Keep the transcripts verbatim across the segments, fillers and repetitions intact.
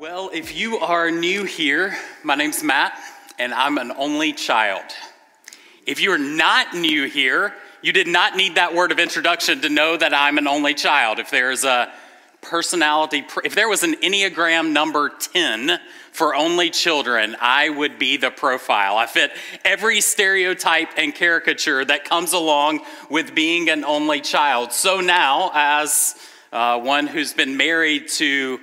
Well, if you are new here, my name's Matt, and I'm an only child. If you're not new here, you did not need that word of introduction to know that I'm an only child. If there's a personality, if there was an Enneagram number ten for only children, I would be the profile. I fit every stereotype and caricature that comes along with being an only child. So now, as uh, one who's been married to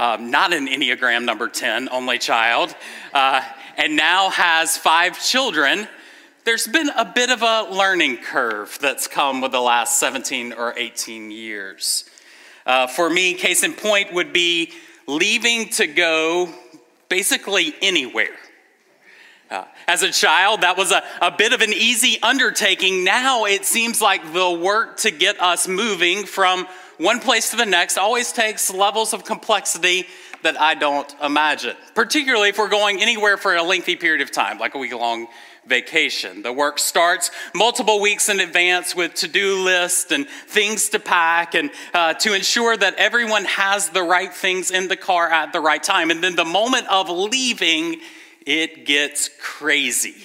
Um, not an Enneagram number ten, only child, uh, and now has five children, there's been a bit of a learning curve that's come with the last seventeen or eighteen years. Uh, for me, case in point would be leaving to go basically anywhere. Uh, as a child, that was a, a bit of an easy undertaking. Now it seems like the work to get us moving from one place to the next always takes levels of complexity that I don't imagine, particularly if we're going anywhere for a lengthy period of time, like a week-long vacation. The work starts multiple weeks in advance with to-do lists and things to pack and uh, to ensure that everyone has the right things in the car at the right time. And then the moment of leaving, it gets crazy.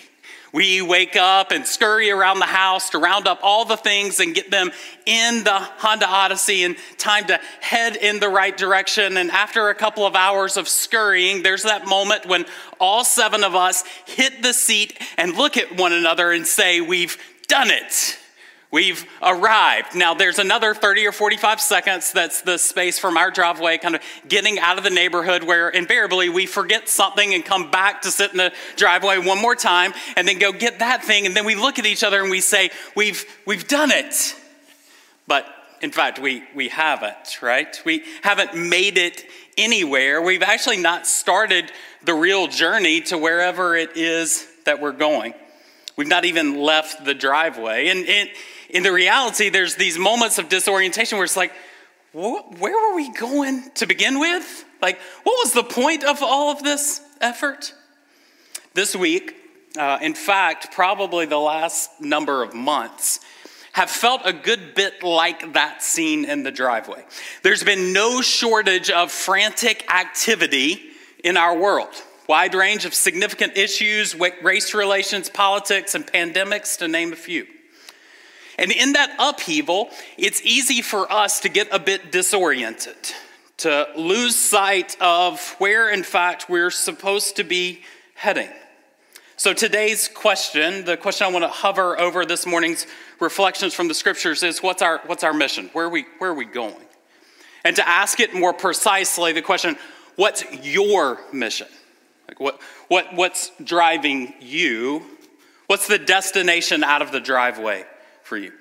We wake up and scurry around the house to round up all the things and get them in the Honda Odyssey in time to head in the right direction. And after a couple of hours of scurrying, there's that moment when all seven of us hit the seat and look at one another and say, "We've done it. We've arrived." Now, there's another thirty or forty-five seconds that's the space from our driveway kind of getting out of the neighborhood where invariably we forget something and come back to sit in the driveway one more time and then go get that thing. And then we look at each other and we say, we've we've done it. But in fact, we, we haven't, right? We haven't made it anywhere. We've actually not started the real journey to wherever it is that we're going. We've not even left the driveway. And it in the reality, there's these moments of disorientation where it's like, wh- where were we going to begin with? Like, what was the point of all of this effort? This week, uh, in fact, probably the last number of months, have felt a good bit like that scene in the driveway. There's been no shortage of frantic activity in our world. Wide range of significant issues, race relations, politics, and pandemics, to name a few. And in that upheaval, it's easy for us to get a bit disoriented, to lose sight of where, in fact, we're supposed to be heading. So today's question, the question I want to hover over this morning's reflections from the scriptures is, what's our, what's our mission? Where are we, where are we going? And to ask it more precisely, the question, what's your mission? Like what, what, what's driving you? What's the destination out of the driveway for you?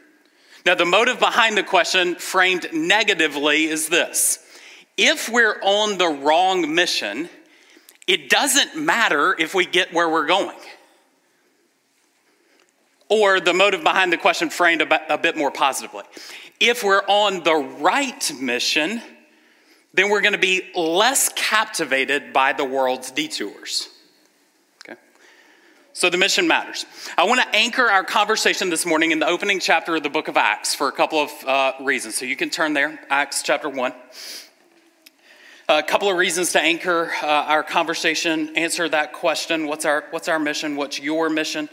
Now, the motive behind the question, framed negatively, is this. If we're on the wrong mission, it doesn't matter if we get where we're going. Or the motive behind the question, framed a bit more positively. If we're on the right mission, then we're going to be less captivated by the world's detours. Okay? So the mission matters. I want to anchor our conversation this morning in the opening chapter of the book of Acts for a couple of uh, reasons. So you can turn there, Acts chapter one. A couple of reasons to anchor uh, our conversation, answer that question, what's our, what's our mission, what's your mission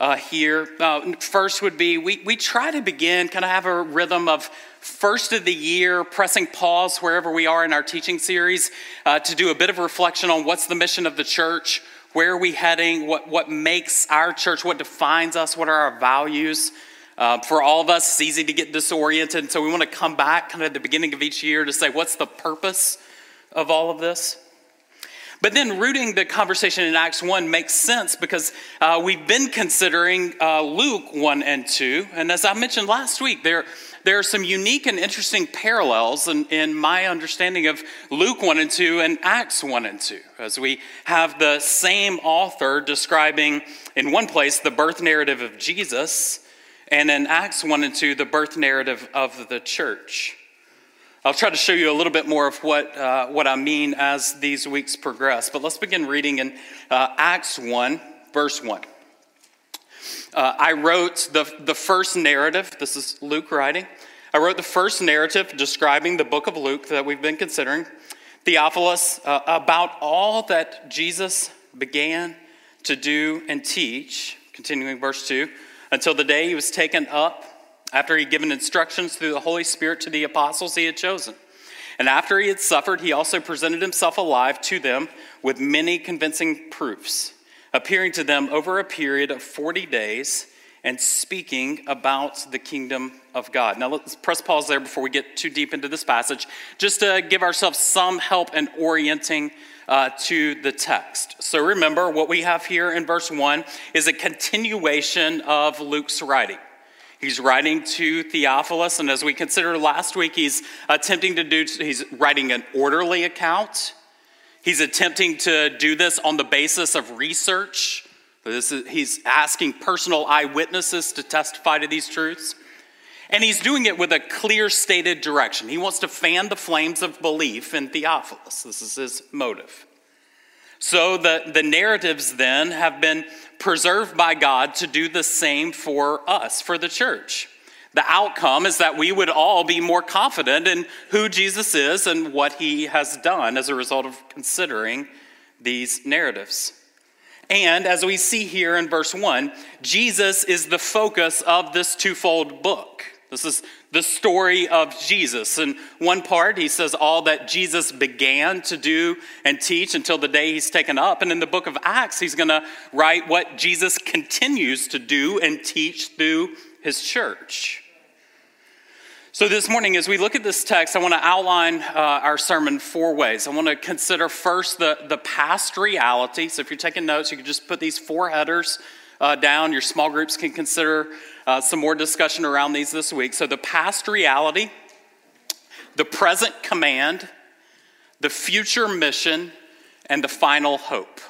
uh, here? Uh, first would be, we, we try to begin, kind of have a rhythm of first of the year, pressing pause wherever we are in our teaching series uh, to do a bit of reflection on what's the mission of the church, where are we heading, what, what makes our church, what defines us, what are our values. Uh, for all of us, it's easy to get disoriented, so we want to come back kind of at the beginning of each year to say, what's the purpose of all of this? But then rooting the conversation in Acts one makes sense because uh, we've been considering uh, Luke one and two, and as I mentioned last week, there There are some unique and interesting parallels in, in my understanding of Luke one and two and Acts one and two, as we have the same author describing in one place the birth narrative of Jesus, and in Acts one and two, the birth narrative of the church. I'll try to show you a little bit more of what, uh, what I mean as these weeks progress, but let's begin reading in uh, Acts one, verse one. Uh, I wrote the, the first narrative, this is Luke writing, I wrote the first narrative describing the book of Luke that we've been considering. Theophilus uh, about all that Jesus began to do and teach, continuing verse two, until the day he was taken up, after he had given instructions through the Holy Spirit to the apostles he had chosen. And after he had suffered, he also presented himself alive to them with many convincing proofs, appearing to them over a period of forty days and speaking about the kingdom of God. Now let's press pause there before we get too deep into this passage, just to give ourselves some help in orienting uh, to the text. So remember, what we have here in verse one is a continuation of Luke's writing. He's writing to Theophilus, and as we considered last week, he's attempting to do, he's writing an orderly account. He's attempting to do this on the basis of research. This is, he's asking personal eyewitnesses to testify to these truths. And he's doing it with a clear stated direction. He wants to fan the flames of belief in Theophilus. This is his motive. So the, the narratives then have been preserved by God to do the same for us, for the church. The outcome is that we would all be more confident in who Jesus is and what he has done as a result of considering these narratives. And as we see here in verse one, Jesus is the focus of this twofold book. This is the story of Jesus. In one part, he says all that Jesus began to do and teach until the day he's taken up. And in the book of Acts, he's going to write what Jesus continues to do and teach through his church. So this morning, as we look at this text, I want to outline uh, our sermon four ways. I want to consider first the, the past reality. So if you're taking notes, you can just put these four headers uh, down. Your small groups can consider uh, some more discussion around these this week. So the past reality, the present command, the future mission, and the final hope.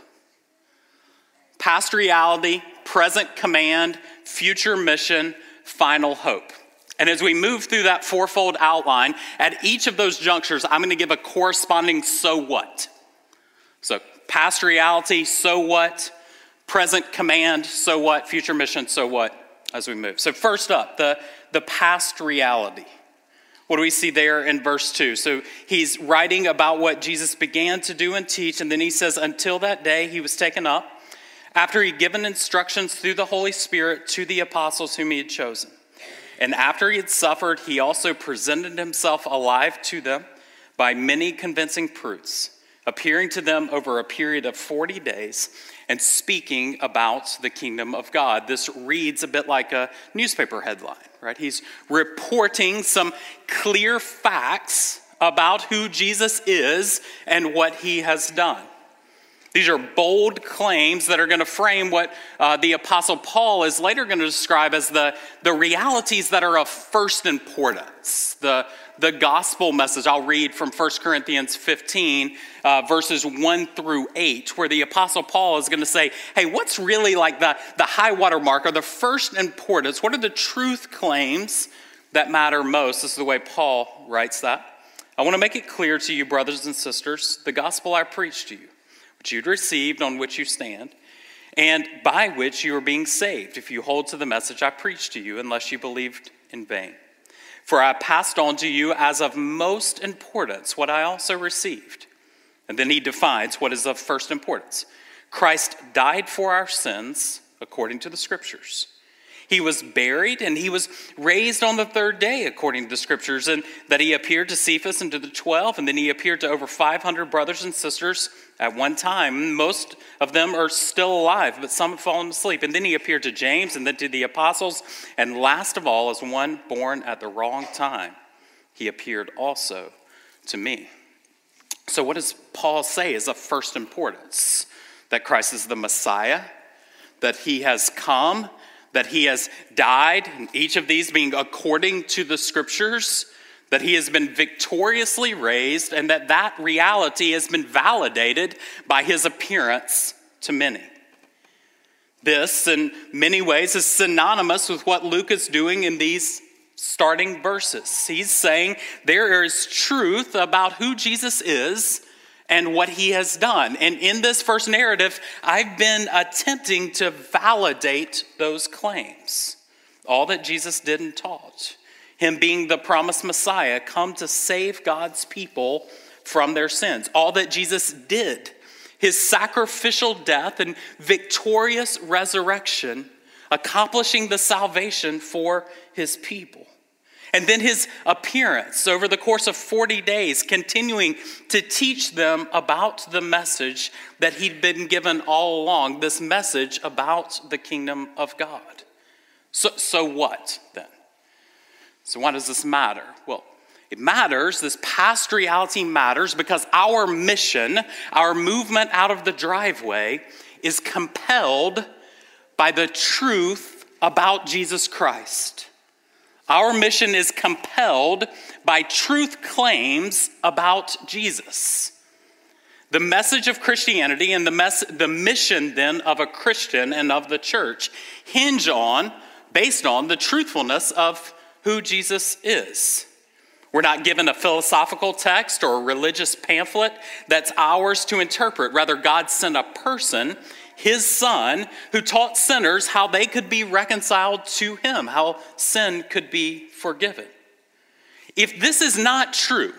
Past reality, present command, future mission, final hope. And as we move through that fourfold outline, at each of those junctures, I'm going to give a corresponding so what. So past reality, so what, present command, so what, future mission, so what, as we move. So first up, the, the past reality. What do we see there in verse two? So he's writing about what Jesus began to do and teach, and then he says, until that day he was taken up, after he'd given instructions through the Holy Spirit to the apostles whom he had chosen. And after he had suffered, he also presented himself alive to them by many convincing proofs, appearing to them over a period of forty days and speaking about the kingdom of God. This reads a bit like a newspaper headline, right? He's reporting some clear facts about who Jesus is and what he has done. These are bold claims that are going to frame what uh, the Apostle Paul is later going to describe as the, the realities that are of first importance, the, the gospel message. I'll read from First Corinthians fifteen, uh, verses one through eight, where the Apostle Paul is going to say, hey, what's really like the, the high water mark or the first importance? What are the truth claims that matter most? This is the way Paul writes that. I want to make it clear to you, brothers and sisters, the gospel I preached to you, you'd received, on which you stand, and by which you are being saved, if you hold to the message I preached to you, unless you believed in vain. For I passed on to you as of most importance what I also received. And then he defines what is of first importance. Christ died for our sins according to the scriptures. He was buried and he was raised on the third day according to the scriptures, and that he appeared to Cephas and to the twelve, and then he appeared to over five hundred brothers and sisters at one time. Most of them are still alive, but some have fallen asleep. And then he appeared to James and then to the apostles, and last of all, as one born at the wrong time, he appeared also to me. So what does Paul say is of first importance? That Christ is the Messiah, that he has come, that he has died, and each of these being according to the scriptures, that he has been victoriously raised, and that that reality has been validated by his appearance to many. This, in many ways, is synonymous with what Luke is doing in these starting verses. He's saying there is truth about who Jesus is and what he has done. And in this first narrative, I've been attempting to validate those claims. All that Jesus did and taught. Him being the promised Messiah, come to save God's people from their sins. All that Jesus did, his sacrificial death and victorious resurrection, accomplishing the salvation for his people. And then his appearance over the course of forty days, continuing to teach them about the message that he'd been given all along, this message about the kingdom of God. So, so what then? So why does this matter? Well, it matters, this past reality matters because our mission, our movement out of the driveway is compelled by the truth about Jesus Christ. Our mission is compelled by truth claims about Jesus. The message of Christianity and the mess, the mission then of a Christian and of the church hinge on, based on the truthfulness of who Jesus is. We're not given a philosophical text or a religious pamphlet that's ours to interpret. Rather, God sent a person, his son, who taught sinners how they could be reconciled to him, how sin could be forgiven. If this is not true,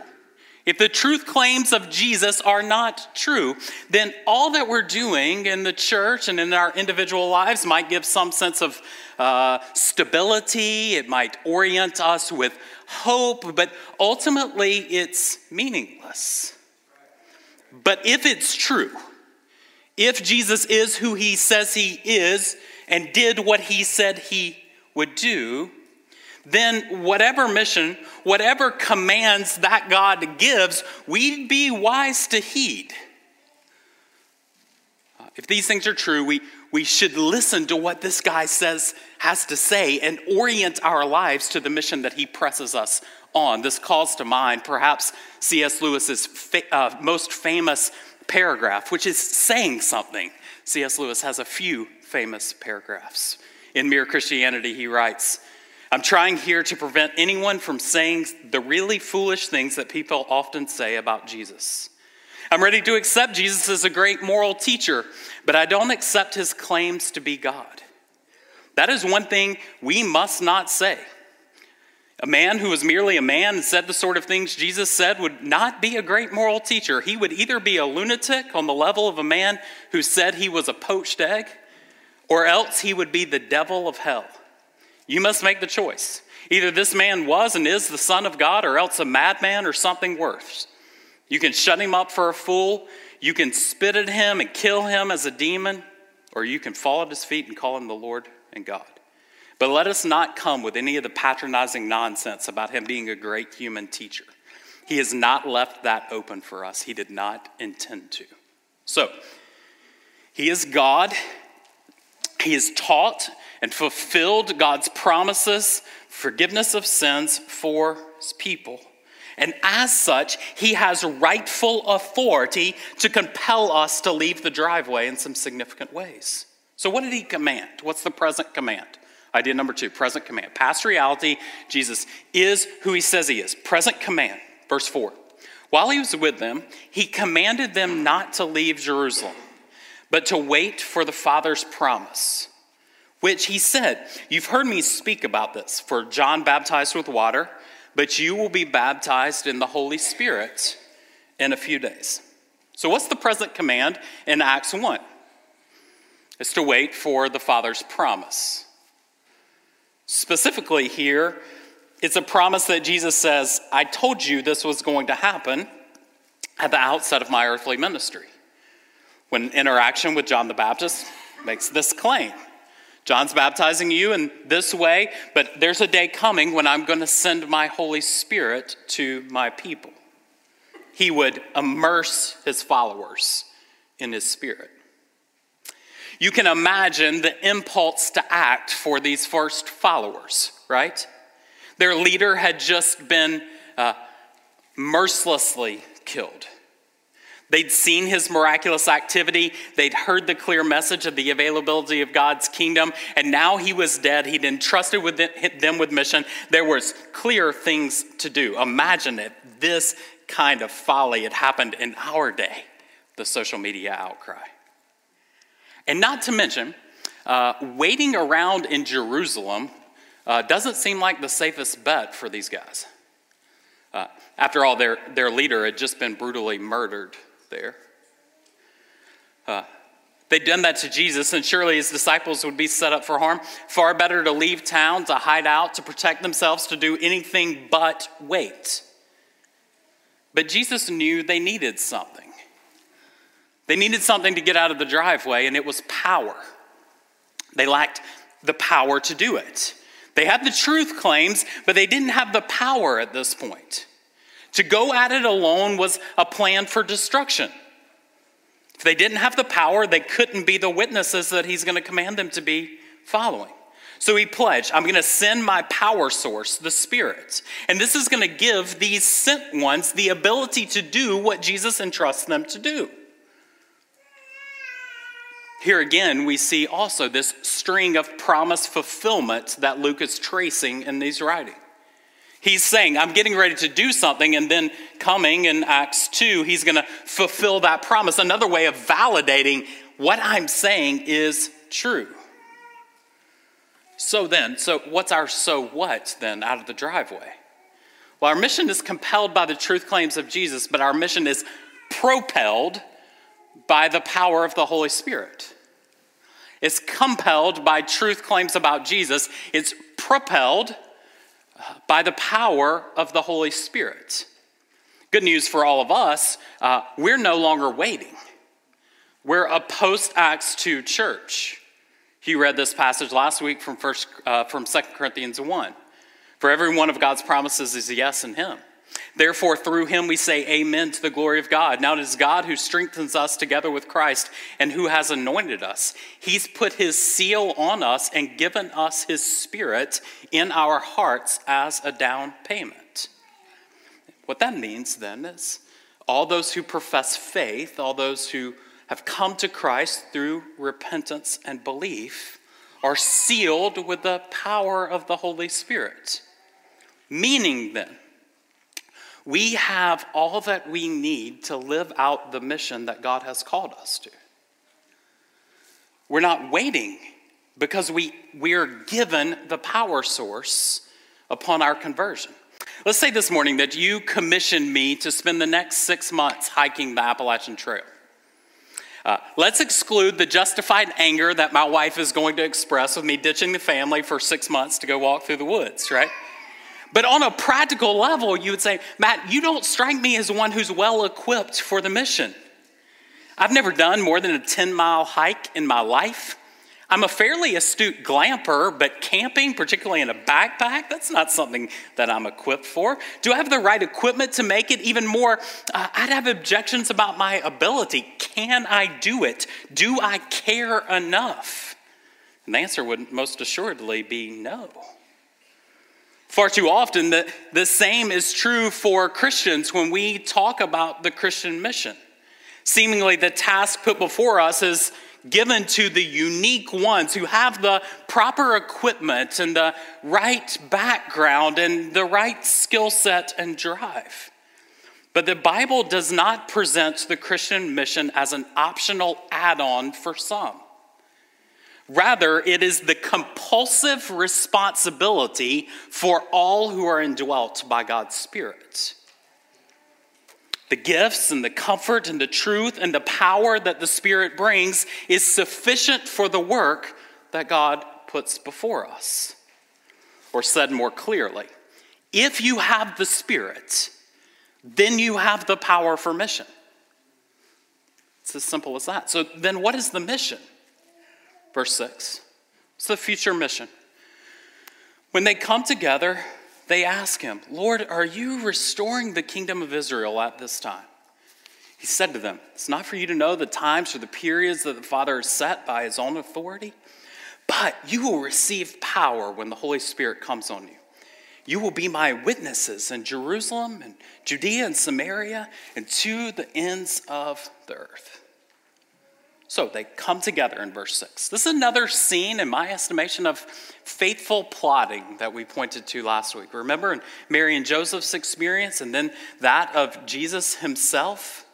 if the truth claims of Jesus are not true, then all that we're doing in the church and in our individual lives might give some sense of uh, stability, it might orient us with hope, but ultimately it's meaningless. But if it's true, if Jesus is who he says he is and did what he said he would do, then whatever mission, whatever commands that God gives, we'd be wise to heed. Uh, if these things are true, we, we should listen to what this guy says has to say and orient our lives to the mission that he presses us on. This calls to mind perhaps C S Lewis's fa- uh, most famous paragraph, which is saying something. C S Lewis has a few famous paragraphs. In Mere Christianity, he writes, "I'm trying here to prevent anyone from saying the really foolish things that people often say about Jesus. I'm ready to accept Jesus as a great moral teacher, but I don't accept his claims to be God. That is one thing we must not say. A man who was merely a man and said the sort of things Jesus said would not be a great moral teacher. He would either be a lunatic on the level of a man who said he was a poached egg, or else he would be the devil of hell. You must make the choice. Either this man was and is the Son of God, or else a madman or something worse. You can shut him up for a fool, you can spit at him and kill him as a demon, or you can fall at his feet and call him the Lord and God. But let us not come with any of the patronizing nonsense about him being a great human teacher. He has not left that open for us. He did not intend to." So, he is God. He has taught and fulfilled God's promises, forgiveness of sins for his people. And as such, he has rightful authority to compel us to leave the driveway in some significant ways. So what did he command? What's the present command? Idea number two, present command. Past reality, Jesus is who he says he is. Present command, verse four. "While he was with them, he commanded them not to leave Jerusalem, but to wait for the Father's promise, which he said, 'You've heard me speak about this, for John baptized with water, but you will be baptized in the Holy Spirit in a few days.'" So what's the present command in Acts one? It's to wait for the Father's promise. Specifically here, it's a promise that Jesus says, "I told you this was going to happen at the outset of my earthly ministry." When interaction with John the Baptist makes this claim, "John's baptizing you in this way, but there's a day coming when I'm going to send my Holy Spirit to my people." He would immerse his followers in his spirit. You can imagine the impulse to act for these first followers, right? Their leader had just been uh, mercilessly killed. They'd seen his miraculous activity. They'd heard the clear message of the availability of God's kingdom. And now he was dead. He'd entrusted with them with mission. There was clear things to do. Imagine if this kind of folly had happened in our day, the social media outcry. And not to mention, uh, waiting around in Jerusalem uh, doesn't seem like the safest bet for these guys. Uh, after all, their, their leader had just been brutally murdered there. Uh, they'd done that to Jesus, and surely his disciples would be set up for harm. Far better to leave town, to hide out, to protect themselves, to do anything but wait. But Jesus knew they needed something. They needed something to get out of the driveway, and it was power. They lacked the power to do it. They had the truth claims, but they didn't have the power at this point. To go at it alone was a plan for destruction. If they didn't have the power, they couldn't be the witnesses that he's going to command them to be following. So he pledged, I'm going to send my power source, the Spirit. And this is going to give these sent ones the ability to do what Jesus entrusts them to do. Here again, we see also this string of promise fulfillment that Luke is tracing in these writings. He's saying, I'm getting ready to do something, and then coming in Acts two, he's going to fulfill that promise. Another way of validating what I'm saying is true. So then, so what's our so what then out of the driveway? Well, our mission is compelled by the truth claims of Jesus, but our mission is propelled by the power of the Holy Spirit. It's compelled by truth claims about Jesus. It's propelled by the power of the Holy Spirit. Good news for all of us, uh, we're no longer waiting. We're a post-Acts two church. You read this passage last week from, first, uh, from Second Corinthians one. For every one of God's promises is yes in him. Therefore, through him we say amen to the glory of God. Now it is God who strengthens us together with Christ and who has anointed us. He's put his seal on us and given us his Spirit in our hearts as a down payment. What that means then is all those who profess faith, all those who have come to Christ through repentance and belief, are sealed with the power of the Holy Spirit. Meaning then, we have all that we need to live out the mission that God has called us to. We're not waiting because we, we're given the power source upon our conversion. Let's say this morning that you commissioned me to spend the next six months hiking the Appalachian Trail. Uh, let's exclude the justified anger that my wife is going to express with me ditching the family for six months to go walk through the woods, right? But on a practical level, you would say, Matt, you don't strike me as one who's well-equipped for the mission. I've never done more than a ten-mile hike in my life. I'm a fairly astute glamper, but camping, particularly in a backpack, that's not something that I'm equipped for. Do I have the right equipment to make it? Even more, uh, I'd have objections about my ability. Can I do it? Do I care enough? And the answer would most assuredly be no. Far too often, the, the same is true for Christians when we talk about the Christian mission. Seemingly, the task put before us is given to the unique ones who have the proper equipment and the right background and the right skill set and drive. But the Bible does not present the Christian mission as an optional add-on for some. Rather, it is the compulsive responsibility for all who are indwelt by God's Spirit. The gifts and the comfort and the truth and the power that the Spirit brings is sufficient for the work that God puts before us. Or said more clearly, if you have the Spirit, then you have the power for mission. It's as simple as that. So then what is the mission? Verse six, it's the future mission. When they come together, they ask him, Lord, are you restoring the kingdom of Israel at this time? He said to them, it's not for you to know the times or the periods that the Father has set by his own authority, but you will receive power when the Holy Spirit comes on you. You will be my witnesses in Jerusalem and Judea and Samaria and to the ends of the earth. So they come together in verse six. This is another scene, in my estimation, of faithful plotting that we pointed to last week. Remember in Mary and Joseph's experience and then that of Jesus himself?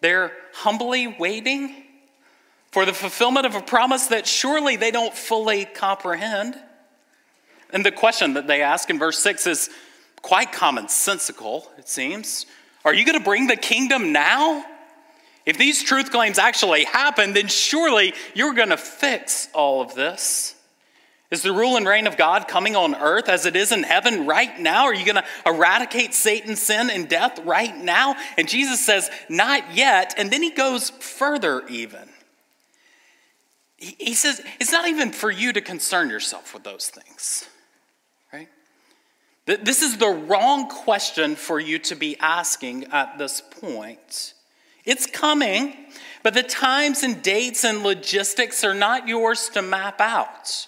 They're humbly waiting for the fulfillment of a promise that surely they don't fully comprehend. And the question that they ask in verse six is, quite commonsensical, it seems. Are you going to bring the kingdom now? If these truth claims actually happen, then surely you're going to fix all of this. Is the rule and reign of God coming on earth as it is in heaven right now? Are you going to eradicate Satan's sin and death right now? And Jesus says, not yet. And then he goes further even. He says, it's not even for you to concern yourself with those things, right? This is the wrong question for you to be asking at this point. It's coming, but the times and dates and logistics are not yours to map out.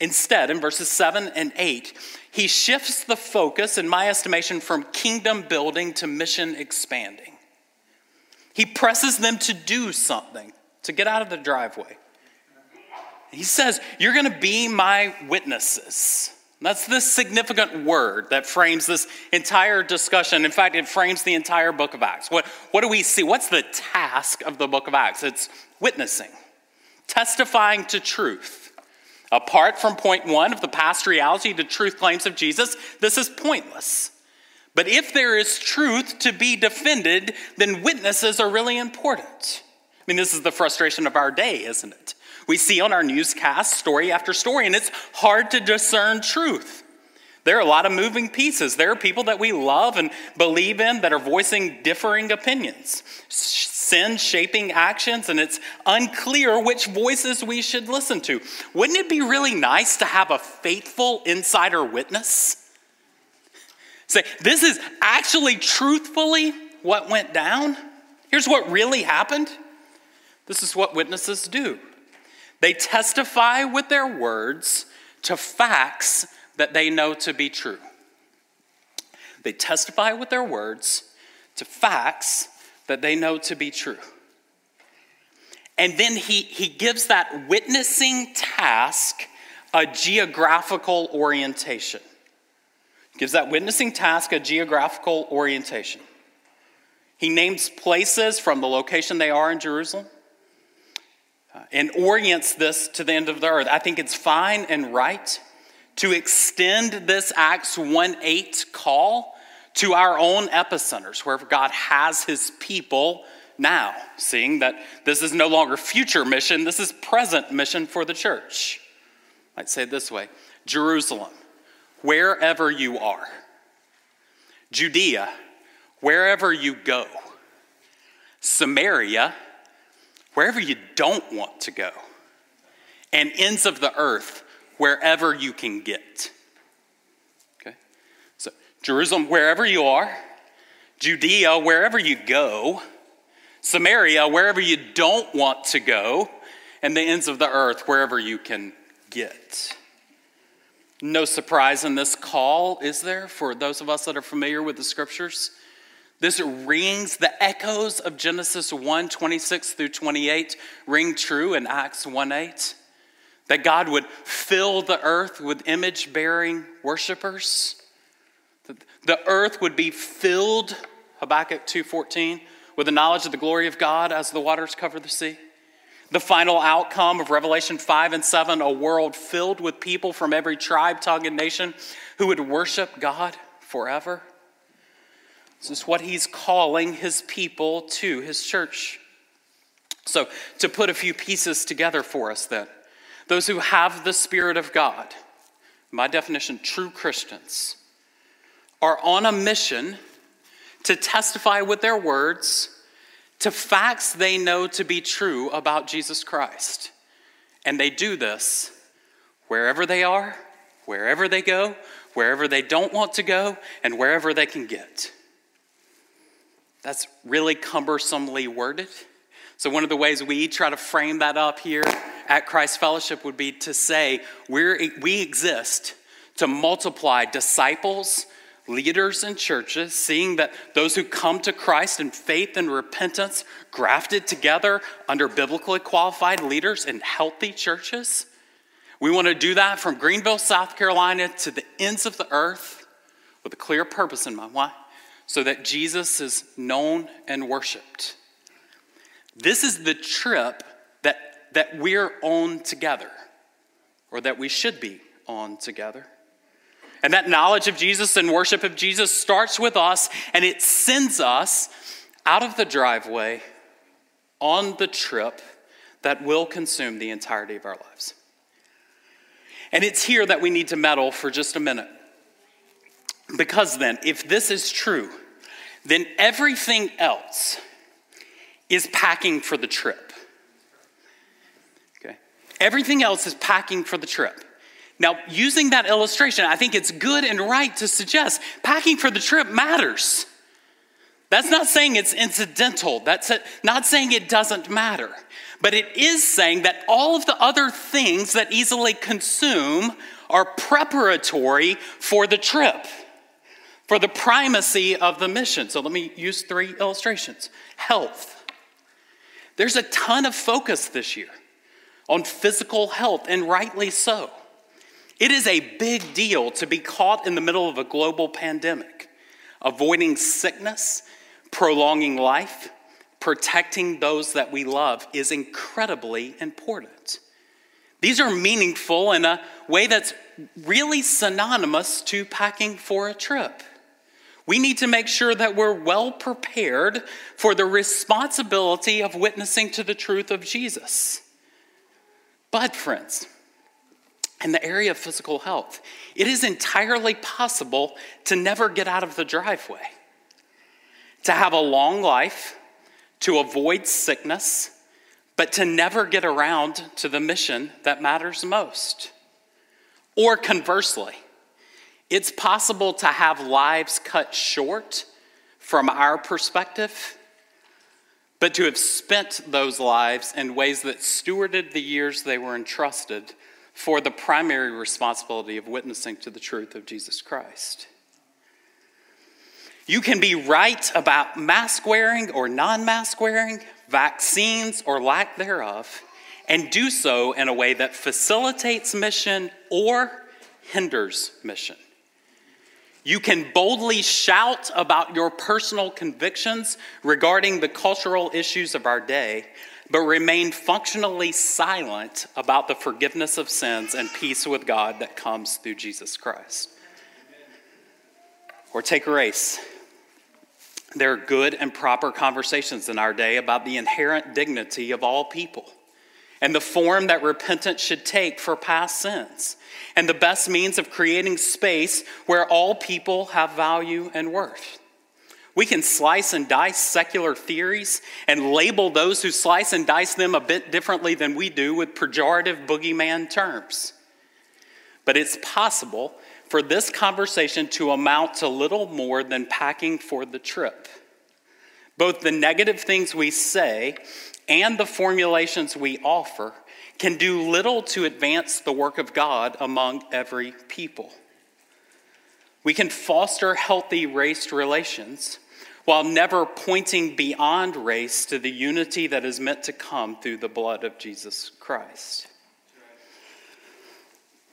Instead, in verses seven and eight, he shifts the focus, in my estimation, from kingdom building to mission expanding. He presses them to do something, to get out of the driveway. He says, you're going to be my witnesses. That's the significant word that frames this entire discussion. In fact, it frames the entire book of Acts. What, what do we see? What's the task of the book of Acts? It's witnessing, testifying to truth. Apart from point one of the past reality, the truth claims of Jesus, this is pointless. But if there is truth to be defended, then witnesses are really important. I mean, this is the frustration of our day, isn't it? We see on our newscasts story after story, and it's hard to discern truth. There are a lot of moving pieces. There are people that we love and believe in that are voicing differing opinions, sin shaping actions, and it's unclear which voices we should listen to. Wouldn't it be really nice to have a faithful insider witness? Say, this is actually truthfully what went down. Here's what really happened. This is what witnesses do. They testify with their words to facts that they know to be true. They testify with their words to facts that they know to be true. And then he, he gives that witnessing task a geographical orientation. He gives that witnessing task a geographical orientation. He names places from the location they are in Jerusalem and orients this to the end of the earth. I think it's fine and right to extend this Acts one eight call to our own epicenters, wherever God has his people now, seeing that this is no longer future mission, this is present mission for the church. I'd say it this way: Jerusalem, wherever you are. Judea, wherever you go. Samaria, wherever you don't want to go. And ends of the earth, wherever you can get. Okay? So Jerusalem, wherever you are. Judea, wherever you go. Samaria, wherever you don't want to go. And the ends of the earth, wherever you can get. No surprise in this call, is there, for those of us that are familiar with the scriptures? This rings, the echoes of Genesis one, twenty-six through twenty-eight ring true in Acts one eight. That God would fill the earth with image-bearing worshipers. The earth would be filled, Habakkuk two fourteen, with the knowledge of the glory of God as the waters cover the sea. The final outcome of Revelation five and seven, a world filled with people from every tribe, tongue, and nation who would worship God forever. This is what he's calling his people to, his church. So to put a few pieces together for us then. Those who have the Spirit of God, my definition, true Christians, are on a mission to testify with their words to facts they know to be true about Jesus Christ. And they do this wherever they are, wherever they go, wherever they don't want to go, and wherever they can get. That's really cumbersomely worded. So one of the ways we try to frame that up here at Christ Fellowship would be to say we're, we exist to multiply disciples, leaders, and churches, seeing that those who come to Christ in faith and repentance, grafted together under biblically qualified leaders and healthy churches. We want to do that from Greenville, South Carolina to the ends of the earth with a clear purpose in mind. Why? So that Jesus is known and worshiped. This is the trip that that we're on together, or that we should be on together. And that knowledge of Jesus and worship of Jesus starts with us, and it sends us out of the driveway on the trip that will consume the entirety of our lives. And it's here that we need to meddle for just a minute. Because then, if this is true, then everything else is packing for the trip. Okay? Everything else is packing for the trip. Now, using that illustration, I think it's good and right to suggest packing for the trip matters. That's not saying it's incidental. That's not saying it doesn't matter. But it is saying that all of the other things that easily consume are preparatory for the trip, for the primacy of the mission. So let me use three illustrations. Health. There's a ton of focus this year on physical health, and rightly so. It is a big deal to be caught in the middle of a global pandemic, avoiding sickness, prolonging life, protecting those that we love is incredibly important. These are meaningful in a way that's really synonymous to packing for a trip. We need to make sure that we're well prepared for the responsibility of witnessing to the truth of Jesus. But friends, in the area of physical health, it is entirely possible to never get out of the driveway, to have a long life, to avoid sickness, but to never get around to the mission that matters most. Or conversely, it's possible to have lives cut short from our perspective, but to have spent those lives in ways that stewarded the years they were entrusted for the primary responsibility of witnessing to the truth of Jesus Christ. You can be right about mask wearing or non-mask wearing, vaccines or lack thereof, and do so in a way that facilitates mission or hinders mission. You can boldly shout about your personal convictions regarding the cultural issues of our day, but remain functionally silent about the forgiveness of sins and peace with God that comes through Jesus Christ. Or take race. There are good and proper conversations in our day about the inherent dignity of all people and the form that repentance should take for past sins and the best means of creating space where all people have value and worth. We can slice and dice secular theories and label those who slice and dice them a bit differently than we do with pejorative boogeyman terms. But it's possible for this conversation to amount to little more than packing for the trip. Both the negative things we say and the formulations we offer can do little to advance the work of God among every people. We can foster healthy race relations while never pointing beyond race to the unity that is meant to come through the blood of Jesus Christ.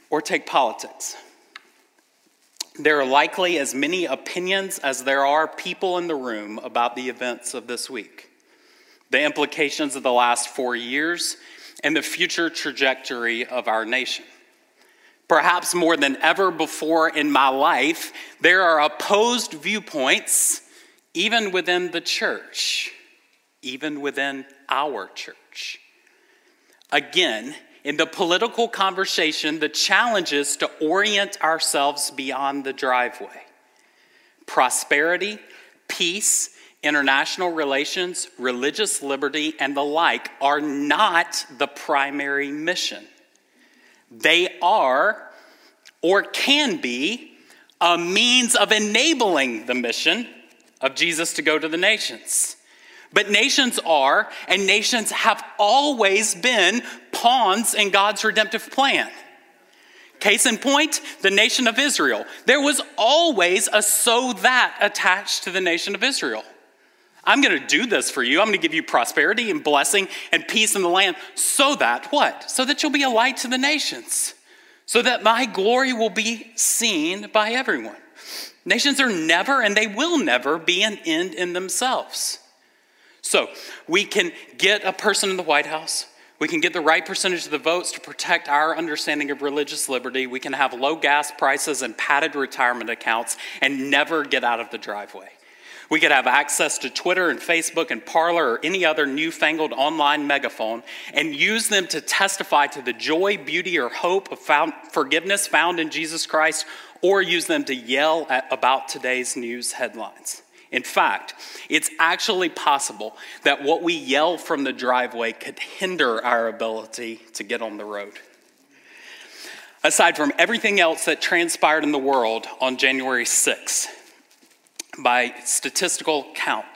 Or take politics. There are likely as many opinions as there are people in the room about the events of this week, the implications of the last four years, and the future trajectory of our nation. Perhaps more than ever before in my life, there are opposed viewpoints, even within the church, even within our church. Again, in the political conversation, the challenge is to orient ourselves beyond the driveway. Prosperity, peace, international relations, religious liberty, and the like are not the primary mission. They are, or can be, a means of enabling the mission of Jesus to go to the nations. But nations are, and nations have always been, pawns in God's redemptive plan. Case in point, the nation of Israel. There was always a so that attached to the nation of Israel. I'm going to do this for you. I'm going to give you prosperity and blessing and peace in the land so that what? So that you'll be a light to the nations, so that my glory will be seen by everyone. Nations are never and they will never be an end in themselves. So we can get a person in the White House. We can get the right percentage of the votes to protect our understanding of religious liberty. We can have low gas prices and padded retirement accounts and never get out of the driveway. We could have access to Twitter and Facebook and Parler or any other newfangled online megaphone and use them to testify to the joy, beauty, or hope of found forgiveness found in Jesus Christ, or use them to yell at about today's news headlines. In fact, it's actually possible that what we yell from the driveway could hinder our ability to get on the road. Aside from everything else that transpired in the world on January sixth, by statistical count, one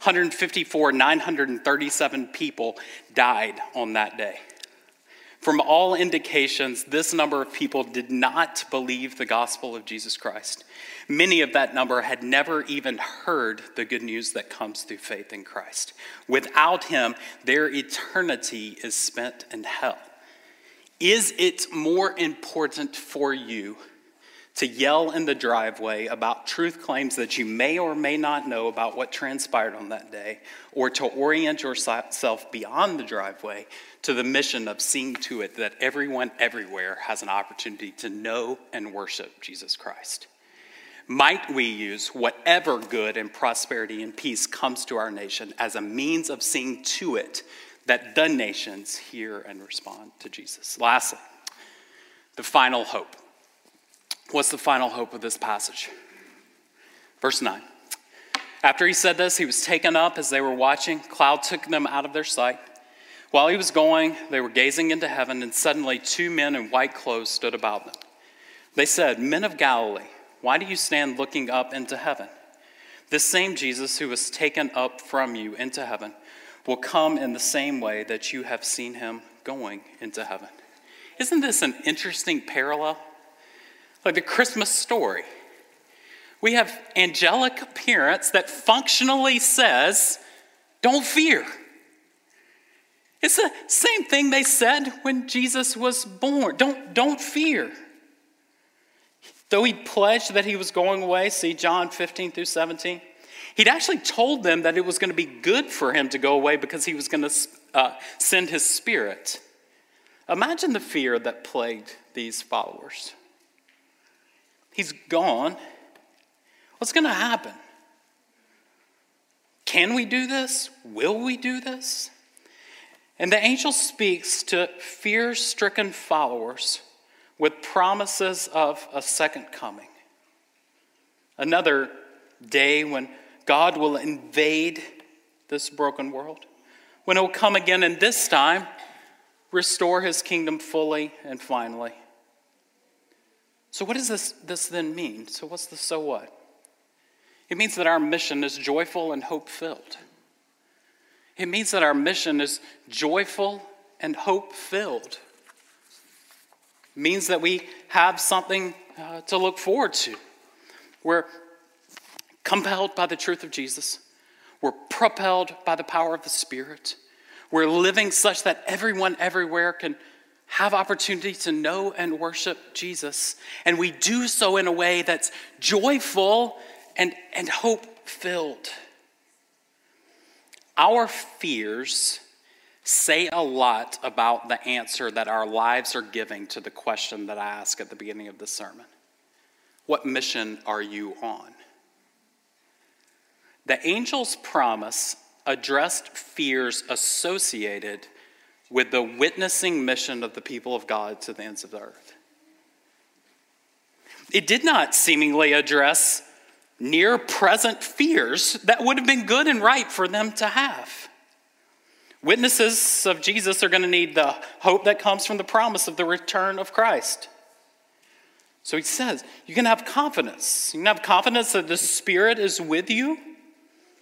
hundred fifty-four thousand nine hundred thirty-seven people died on that day. From all indications, this number of people did not believe the gospel of Jesus Christ. Many of that number had never even heard the good news that comes through faith in Christ. Without him, their eternity is spent in hell. Is it more important for you to yell in the driveway about truth claims that you may or may not know about what transpired on that day, or to orient yourself beyond the driveway to the mission of seeing to it that everyone everywhere has an opportunity to know and worship Jesus Christ? Might we use whatever good and prosperity and peace comes to our nation as a means of seeing to it that the nations hear and respond to Jesus? Lastly, the final hope. What's the final hope of this passage? Verse nine. After he said this, he was taken up as they were watching. Cloud took them out of their sight. While he was going, they were gazing into heaven, and suddenly two men in white clothes stood about them. They said, "Men of Galilee, why do you stand looking up into heaven? This same Jesus who was taken up from you into heaven will come in the same way that you have seen him going into heaven." Isn't this an interesting parallel? Like the Christmas story. We have angelic appearance that functionally says, don't fear. It's the same thing they said when Jesus was born. Don't, don't fear. Though he pledged that he was going away, see John fifteen through seventeen, he'd actually told them that it was going to be good for him to go away because he was going to uh, send his Spirit. Imagine the fear that plagued these followers. He's gone. What's going to happen? Can we do this? Will we do this? And the angel speaks to fear-stricken followers with promises of a second coming. Another day when God will invade this broken world. When he'll come again, and this time restore his kingdom fully and finally. So what does this, this then mean? So what's the so what? It means that our mission is joyful and hope-filled. It means that our mission is joyful and hope-filled. It means that we have something uh, to look forward to. We're compelled by the truth of Jesus. We're propelled by the power of the Spirit. We're living such that everyone everywhere can have opportunity to know and worship Jesus. And we do so in a way that's joyful and, and hope-filled. Our fears say a lot about the answer that our lives are giving to the question that I asked at the beginning of the sermon. What mission are you on? The angel's promise addressed fears associated with the witnessing mission of the people of God to the ends of the earth. It did not seemingly address near-present fears that would have been good and right for them to have. Witnesses of Jesus are going to need the hope that comes from the promise of the return of Christ. So he says, you can have confidence. You can have confidence that the Spirit is with you.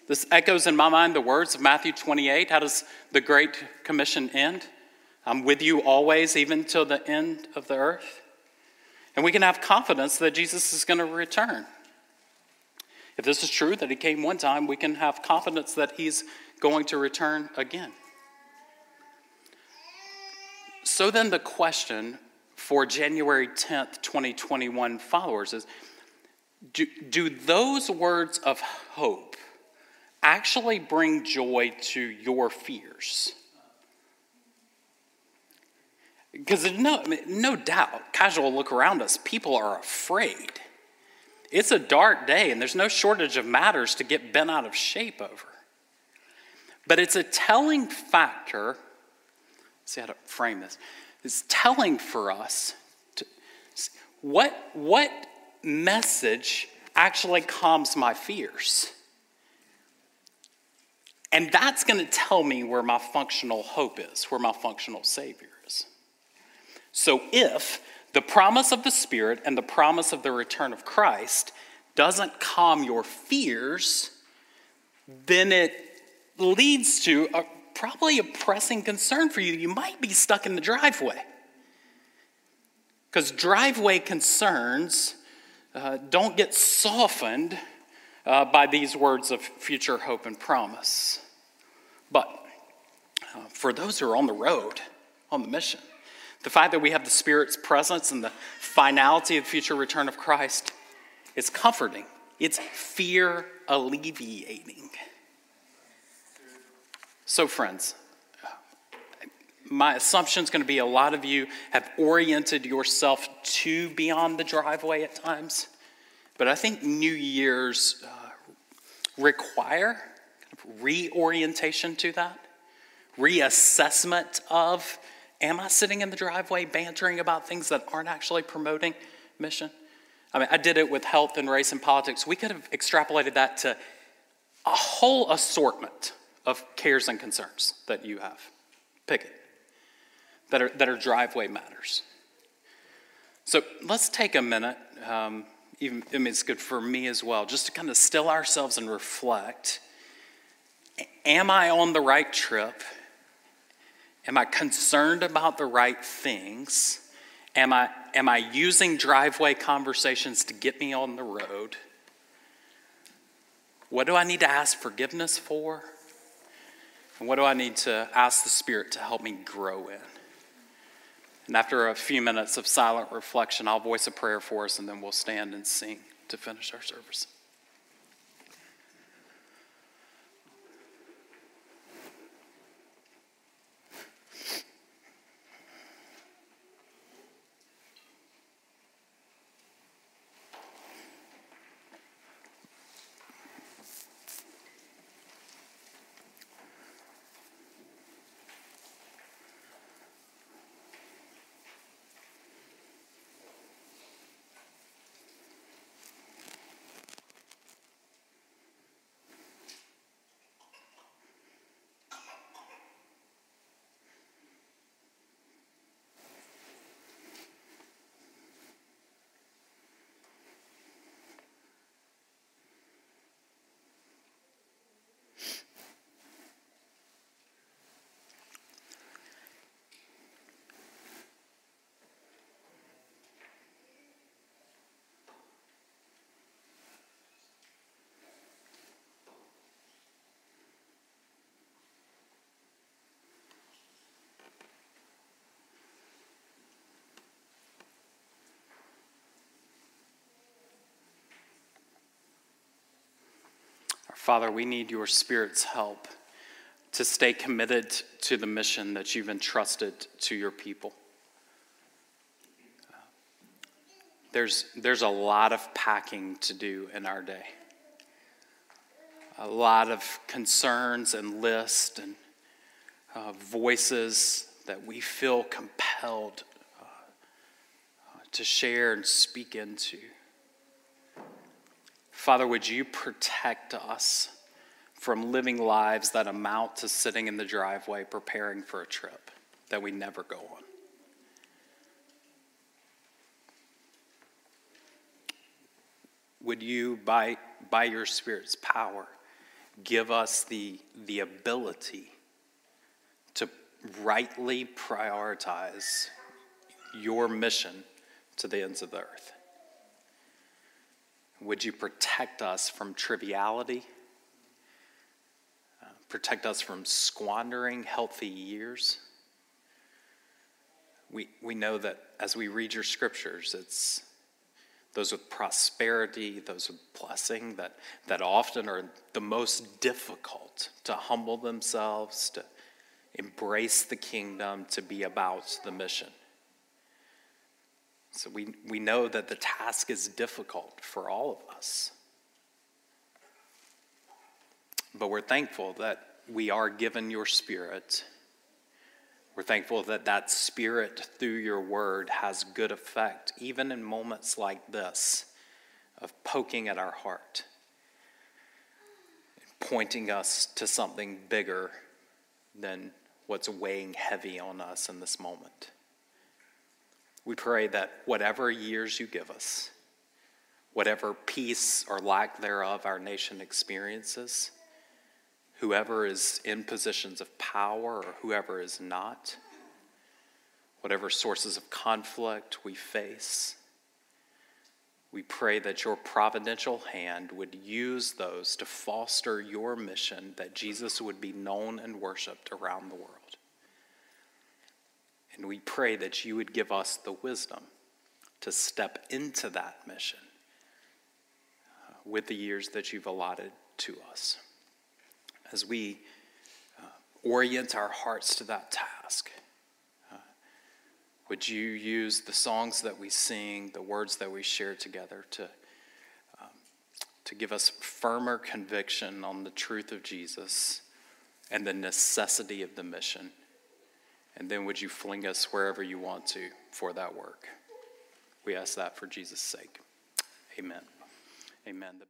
This echoes in my mind the words of Matthew twenty-eight. How does the Great Commission end? I'm with you always, even till the end of the earth. And we can have confidence that Jesus is going to return. If this is true, that he came one time, we can have confidence that he's going to return again. So then the question for January tenth, twenty twenty-one followers is, do, do those words of hope actually bring joy to your fears? Because no, no doubt, casual look around us, people are afraid. It's a dark day, and there's no shortage of matters to get bent out of shape over. But it's a telling factor, see how to frame this, it's telling for us to, what, what message actually calms my fears? And that's going to tell me where my functional hope is, where my functional Savior is. So if the promise of the Spirit and the promise of the return of Christ doesn't calm your fears, then it leads to a, probably a pressing concern for you. You might be stuck in the driveway. Because driveway concerns uh, don't get softened uh, by these words of future hope and promise. But uh, for those who are on the road, on the mission, the fact that we have the Spirit's presence and the finality of the future return of Christ is comforting. It's fear alleviating. So friends, my assumption is going to be a lot of you have oriented yourself to beyond the driveway at times, but I think New Year's uh, require kind of reorientation to that, reassessment of, am I sitting in the driveway bantering about things that aren't actually promoting mission? I mean, I did it with health and race and politics. We could have extrapolated that to a whole assortment of cares and concerns that you have. Pick it. That are, that are driveway matters. So let's take a minute, um, even, I mean, it's good for me as well, just to kind of still ourselves and reflect. Am I on the right trip? Am I concerned about the right things? Am I, am I using driveway conversations to get me on the road? What do I need to ask forgiveness for? And what do I need to ask the Spirit to help me grow in? And after a few minutes of silent reflection, I'll voice a prayer for us, and then we'll stand and sing to finish our service. Father, we need your Spirit's help to stay committed to the mission that you've entrusted to your people. There's, there's a lot of packing to do in our day. A lot of concerns and lists and uh, voices that we feel compelled uh, to share and speak into. Father, would you protect us from living lives that amount to sitting in the driveway preparing for a trip that we never go on? Would you, by, by your Spirit's power, give us the, the ability to rightly prioritize your mission to the ends of the earth? Would you protect us from triviality? Uh, protect us from squandering healthy years? We, we know that as we read your scriptures, it's those with prosperity, those with blessing, that, that often are the most difficult to humble themselves, to embrace the kingdom, to be about the mission. So we, we know that the task is difficult for all of us. But we're thankful that we are given your Spirit. We're thankful that that Spirit through your word has good effect, even in moments like this, of poking at our heart, pointing us to something bigger than what's weighing heavy on us in this moment. We pray that whatever years you give us, whatever peace or lack thereof our nation experiences, whoever is in positions of power or whoever is not, whatever sources of conflict we face, we pray that your providential hand would use those to foster your mission, that Jesus would be known and worshiped around the world. And we pray that you would give us the wisdom to step into that mission uh, with the years that you've allotted to us. As we uh, orient our hearts to that task, would you use the songs that we sing, the words that we share together to, um, to give us firmer conviction on the truth of Jesus and the necessity of the mission? And then would you fling us wherever you want to for that work? We ask that for Jesus' sake. Amen. Amen.